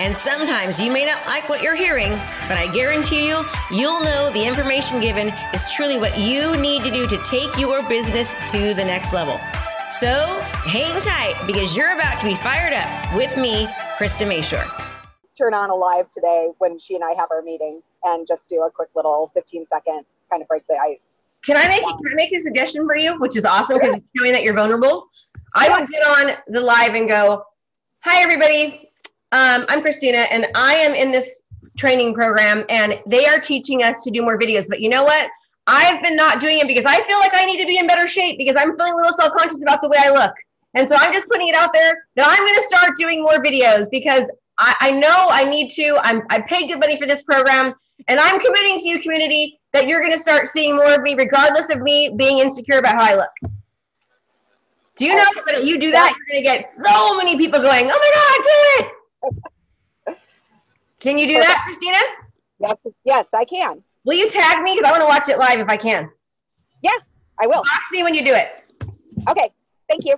And sometimes you may not like what you're hearing, but I guarantee you, you'll know the information given is truly what you need to do to take your business to the next level. So hang tight because you're about to be fired up with me, Krista Mayshore. Turn on a live today when she and I have our meeting and just do a quick little 15-second kind of break the ice. Can I make a suggestion for you, which is awesome because it's showing that you're vulnerable? I would get on the live and go, hi, everybody. I'm Christina, and I am in this training program, and they are teaching us to do more videos. But you know what? I've been not doing it because I feel like I need to be in better shape because I'm feeling a little self-conscious about the way I look. And so I'm just putting it out there that I'm going to start doing more videos because I know I need to. I paid good money for this program, and I'm committing to you, community, that you're going to start seeing more of me regardless of me being insecure about how I look. Do you know when you do that, you're going to get so many people going, oh, my God, do it. Can you do that, Christina? Yes, I can. Will you tag me? Because I want to watch it live if I can. Yeah, I will. Box me when you do it. Okay, thank you.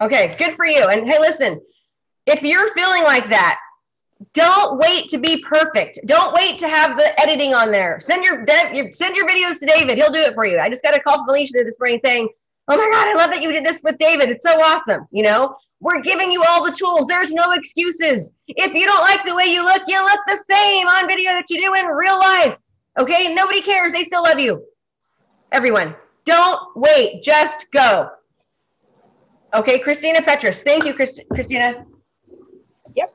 Okay, good for you. And hey, listen, if you're feeling like that, don't wait to be perfect. Don't wait to have the editing on there. Send your videos to David. He'll do it for you. I just got a call from Alicia this morning saying, oh my God, I love that you did this with David. It's so awesome, you know? We're giving you all the tools. There's no excuses. If you don't like the way you look the same on video that you do in real life. Okay? Nobody cares. They still love you. Everyone, don't wait. Just go. Okay, Christina Petrus. Thank you, Christina. Yep.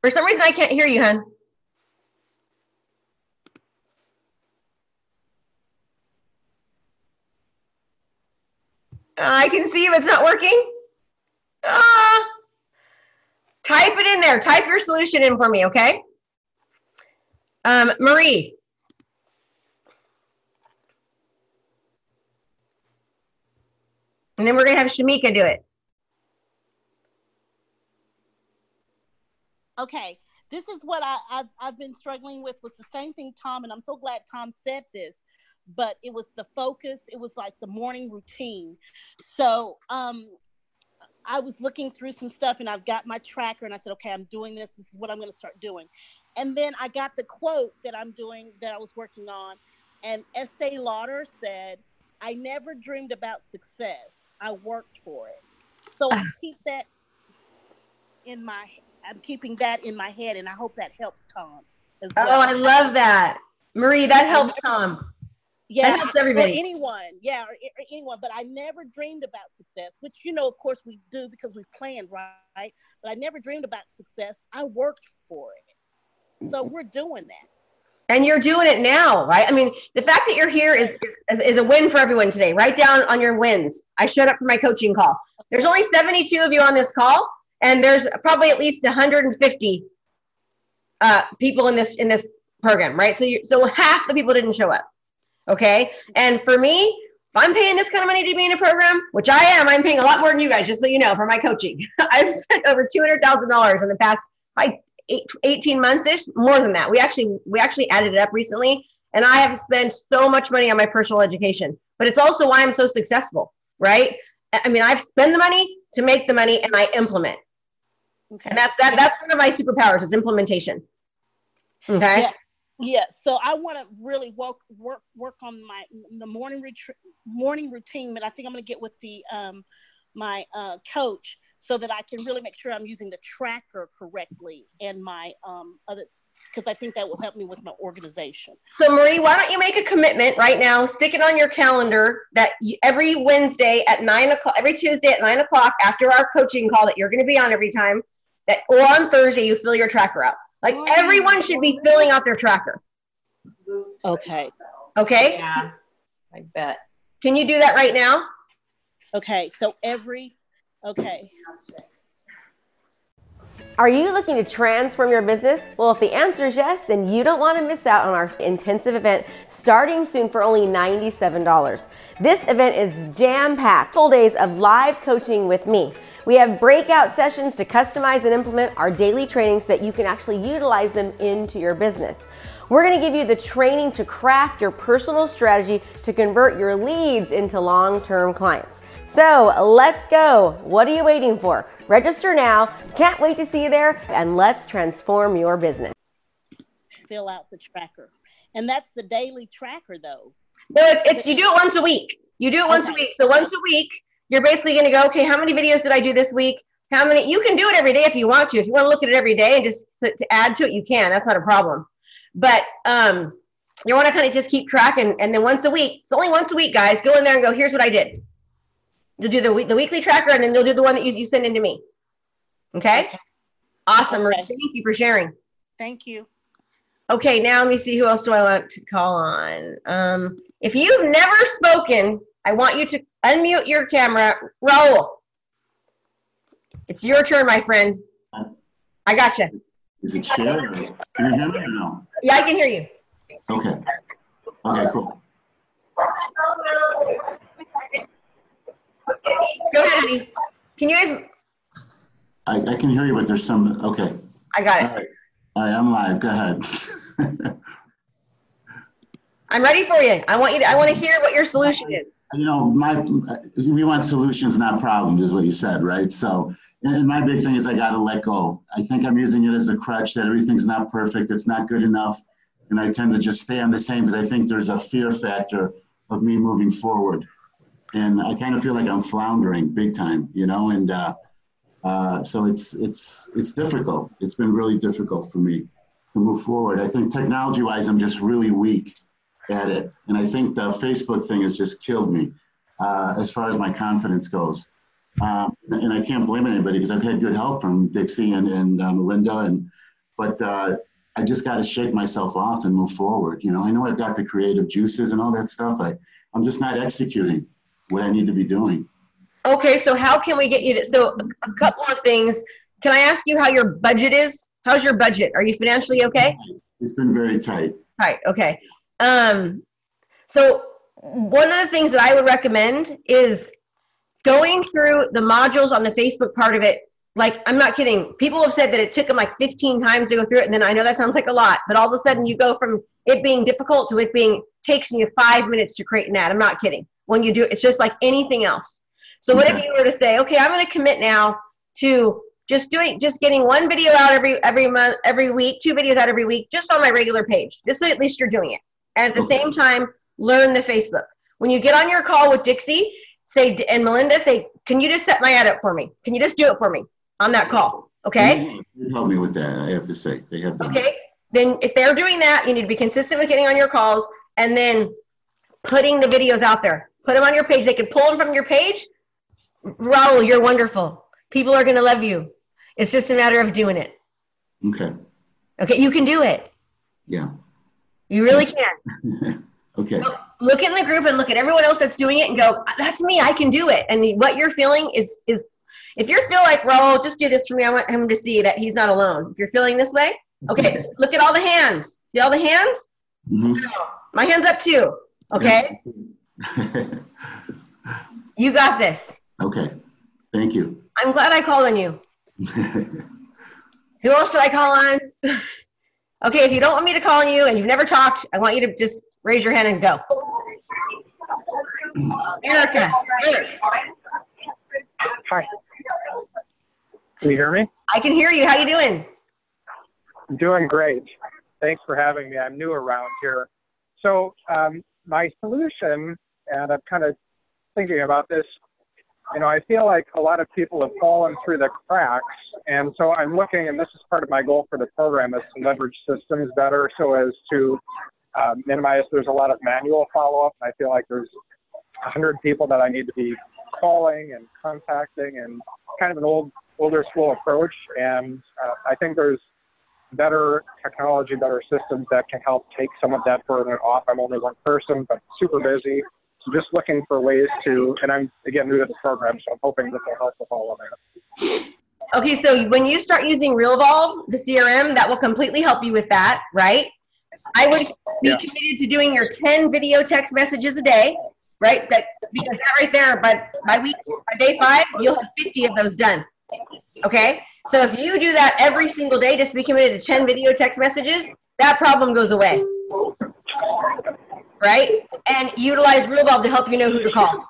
For some reason, I can't hear you, hon. I can see if it's not working. Type it in there. Type your solution in for me, okay? Marie. And then we're going to have Shamika do it. Okay. This is what I've been struggling with. Was the same thing, Tom, and I'm so glad Tom said this. But it was the focus. It was like the morning routine. So I was looking through some stuff and I've got my tracker and I said, okay, I'm doing this. This is what I'm going to start doing. And then I got the quote that I'm doing that I was working on. And Estee Lauder said, I never dreamed about success. I worked for it. So I keep that in my, I'm keeping that in my head. And I hope that helps Tom as well. Oh, I love that. Marie, that helps Tom. Yeah, that helps everybody. Or anyone. But I never dreamed about success, which, you know, of course we do because we've planned, right? But I never dreamed about success. I worked for it. So we're doing that. And you're doing it now, right? I mean, the fact that you're here is a win for everyone today. Write down on your wins. I showed up for my coaching call. There's only 72 of you on this call, and there's probably at least 150 people in this program, right? So half the people didn't show up. Okay. And for me, if I'm paying this kind of money to be in a program, which I am, I'm paying a lot more than you guys, just so you know, for my coaching. I've spent over $200,000 in the past 18 months-ish, more than that. We actually added it up recently. And I have spent so much money on my personal education, but it's also why I'm so successful, right? I mean, I've spent the money to make the money and I implement. Okay. And that's one of my superpowers is implementation. Okay. Yeah. Yeah, so I want to really work on the morning routine, but I think I'm going to get with the my coach so that I can really make sure I'm using the tracker correctly and my other, because I think that will help me with my organization. So Marie, why don't you make a commitment right now? Stick it on your calendar that every Wednesday at 9 o'clock, every Tuesday at 9 o'clock after our coaching call that you're going to be on every time, that or on Thursday you fill your tracker up. Like everyone should be filling out their tracker. Okay. Okay. Yeah, I bet. Can you do that right now? Okay. Are you looking to transform your business? Well, if the answer is yes, then you don't want to miss out on our intensive event starting soon for only $97. This event is jam-packed, full days of live coaching with me. We have breakout sessions to customize and implement our daily trainings so that you can actually utilize them into your business. We're going to give you the training to craft your personal strategy to convert your leads into long-term clients. So let's go. What are you waiting for? Register now. Can't wait to see you there. And let's transform your business. Fill out the tracker. And that's the daily tracker, though. No, it's you do it once a week. You do it once a week. So once a week, you're basically going to go, okay, how many videos did I do this week? How many? You can do it every day if you want to. If you want to look at it every day and just to add to it, you can. That's not a problem. But you want to kind of just keep track. And then once a week, it's only once a week, guys. Go in there and go, here's what I did. You'll do the weekly tracker, and then you'll do the one that you send in to me. Okay? Awesome. Okay. Thank you for sharing. Thank you. Okay, now let me see who else do I want to call on. If you've never spoken, I want you to unmute your camera. Raul, it's your turn, my friend. I got you. Is it Sharon? Can you hear me or no? Yeah, I can hear you. Okay. Okay, cool. Go ahead, honey. Can you guys? I can hear you, but there's some. Okay. I got it. All right, I'm live. Go ahead. I'm ready for you. I want to hear what your solution is. You know, we want solutions, not problems, is what you said, right? So, and my big thing is I got to let go. I think I'm using it as a crutch that everything's not perfect, it's not good enough, and I tend to just stay on the same because I think there's a fear factor of me moving forward. And I kind of feel like I'm floundering big time, you know, and so it's difficult. It's been really difficult for me to move forward. I think technology-wise, I'm just really weak at it. And I think the Facebook thing has just killed me as far as my confidence goes. And I can't blame anybody because I've had good help from Dixie and Melinda. But I just got to shake myself off and move forward. You know I've got the creative juices and all that stuff. I'm just not executing what I need to be doing. Okay, so how can we get you to, so a couple of things. Can I ask you how your budget is? How's your budget? Are you financially okay? It's been very tight. Right, okay. So one of the things that I would recommend is going through the modules on the Facebook part of it. Like, I'm not kidding. People have said that it took them like 15 times to go through it. And then I know that sounds like a lot, but all of a sudden you go from it being difficult to it being, takes you 5 minutes to create an ad. I'm not kidding. When you do it, it's just like anything else. So what if you were to say, okay, I'm going to commit now to just getting one video out every month, every week, 2 videos out every week, just on my regular page, just so at least you're doing it. And at the same time, learn the Facebook. When you get on your call with Dixie, and Melinda, say, can you just set my ad up for me? Can you just do it for me on that call? Okay. You help me with that. I have to say they have done. Okay. Then if they're doing that, you need to be consistent with getting on your calls and then putting the videos out there. Put them on your page. They can pull them from your page. Raul, you're wonderful. People are going to love you. It's just a matter of doing it. Okay. Okay, you can do it. Yeah. You really can. Okay. So look in the group and look at everyone else that's doing it and go, that's me, I can do it. And what you're feeling is if you feel like, Raul, just do this for me, I want him to see that he's not alone. If you're feeling this way, okay, look at all the hands. See all the hands? Mm-hmm. Oh, my hand's up too. Okay? You got this. Okay. Thank you. I'm glad I called on you. Who else should I call on? Okay, if you don't want me to call on you and you've never talked, I want you to just raise your hand and go. Erica. Eric. Hi. Can you hear me? I can hear you. How you doing? I'm doing great. Thanks for having me. I'm new around here. So my solution, and I'm kind of thinking about this, you know, I feel like a lot of people have fallen through the cracks. And so I'm looking, and this is part of my goal for the program, is to leverage systems better so as to minimize. There's a lot of manual follow-up. And I feel like there's 100 people that I need to be calling and contacting and kind of an older school approach. And I think there's better technology, better systems that can help take some of that burden off. I'm only one person, but super busy. So just looking for ways to, and I'm, again, new to the program, so I'm hoping this will help with all of that. Okay, so when you start using Realvolve, the CRM, that will completely help you with that, right? I would be committed to doing your 10 video text messages a day, right? That, because that right there, by day 5, you'll have 50 of those done, okay? So if you do that every single day, just be committed to 10 video text messages, that problem goes away, right? And utilize Realvolve to help you know who to call.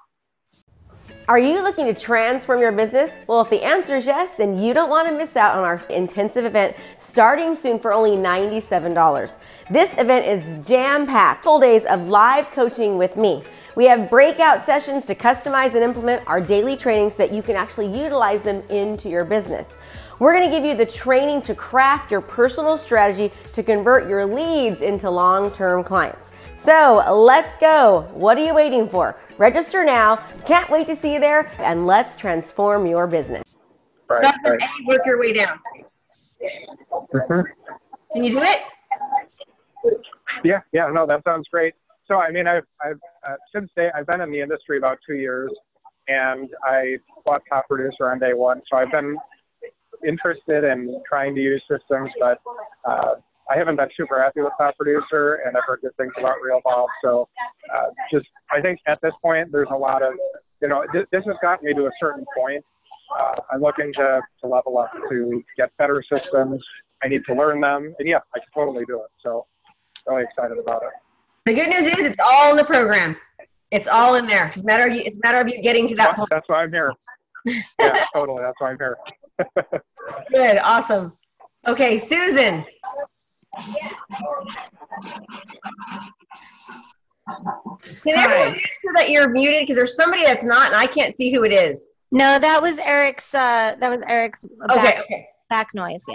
Are you looking to transform your business? Well, if the answer is yes, then you don't want to miss out on our intensive event starting soon for only $97. This event is jam-packed, full days of live coaching with me. We have breakout sessions to customize and implement our daily trainings so that you can actually utilize them into your business. We're going to give you the training to craft your personal strategy to convert your leads into long-term clients. So let's go. What are you waiting for? Register now. Can't wait to see you there. And let's transform your business. Right. Work your way down. Mm-hmm. Can you do it? Yeah, no, that sounds great. So, I mean, I should say I've been in the industry about 2 years, and I bought Top Producer on day one. So I've been interested in trying to use systems, but I haven't been super happy with Top Producer, and I've heard good things about Realvolve. So I think at this point, there's a lot of, this has gotten me to a certain point. I'm looking to level up to get better systems. I need to learn them. And yeah, I can totally do it. So really excited about it. The good news is it's all in the program. It's all in there. It's a matter of you, getting to that point. That's why I'm here. Yeah, totally. That's why I'm here. Good. Awesome. Okay, Susan. Can everyone make sure that you're muted, because there's somebody that's not and I can't see who it is. No, that was Eric's back noise.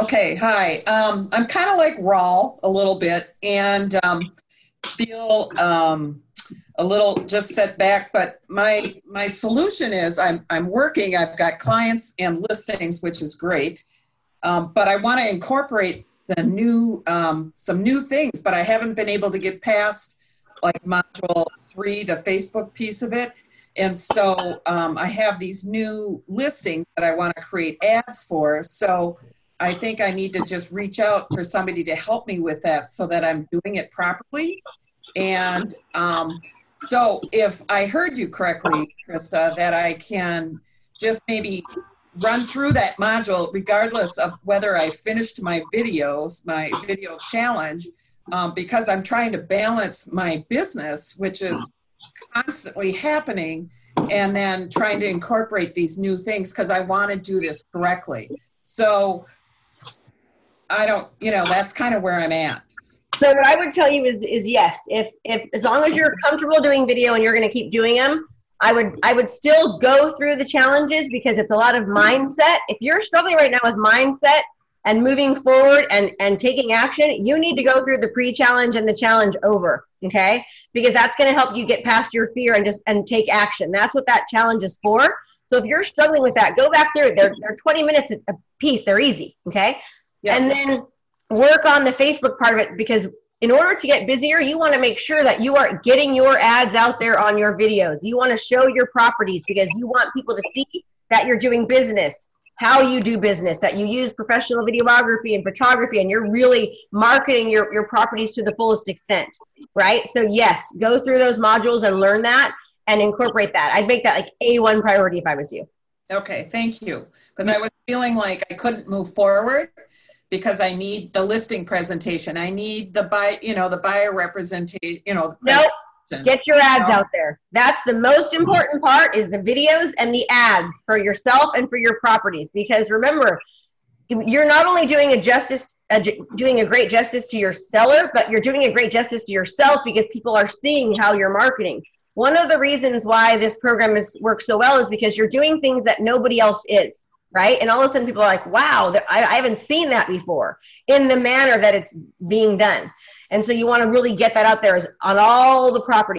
Okay, hi. I'm kind of like Raul a little bit, and feel a little just set back, but my solution is I'm working. I've got clients and listings, which is great. But I want to incorporate some new things, but I haven't been able to get past like module 3, the Facebook piece of it. And so I have these new listings that I want to create ads for. So I think I need to just reach out for somebody to help me with that so that I'm doing it properly. And so if I heard you correctly, Krista, that I can just maybe run through that module regardless of whether I finished my video challenge, because I'm trying to balance my business, which is constantly happening, and then trying to incorporate these new things because I want to do this correctly. So I don't, that's kind of where I'm at. So what I would tell you is yes, if as long as you're comfortable doing video and you're going to keep doing them, I would still go through the challenges because it's a lot of mindset. If you're struggling right now with mindset and moving forward and taking action, you need to go through the pre-challenge and the challenge over, okay? Because that's going to help you get past your fear and take action. That's what that challenge is for. So if you're struggling with that, go back through it. They're 20 minutes a piece. They're easy, okay? Yeah. And then work on the Facebook part of it, because in order to get busier, you want to make sure that you are getting your ads out there on your videos. You want to show your properties because you want people to see that you're doing business, how you do business, that you use professional videography and photography, and you're really marketing your properties to the fullest extent, right? So yes, go through those modules and learn that and incorporate that. I'd make that like A1 priority if I was you. Okay, thank you. Because I was feeling like I couldn't move forward, because I need the listing presentation. I need the buyer representation, Nope. Get your ads out there. That's the most important part, is the videos and the ads for yourself and for your properties. Because remember, you're not only doing a great justice to your seller, but you're doing a great justice to yourself because people are seeing how you're marketing. One of the reasons why this program works so well is because you're doing things that nobody else is. Right? And all of a sudden people are like, wow, I haven't seen that before in the manner that it's being done. And so you want to really get that out there on all the properties.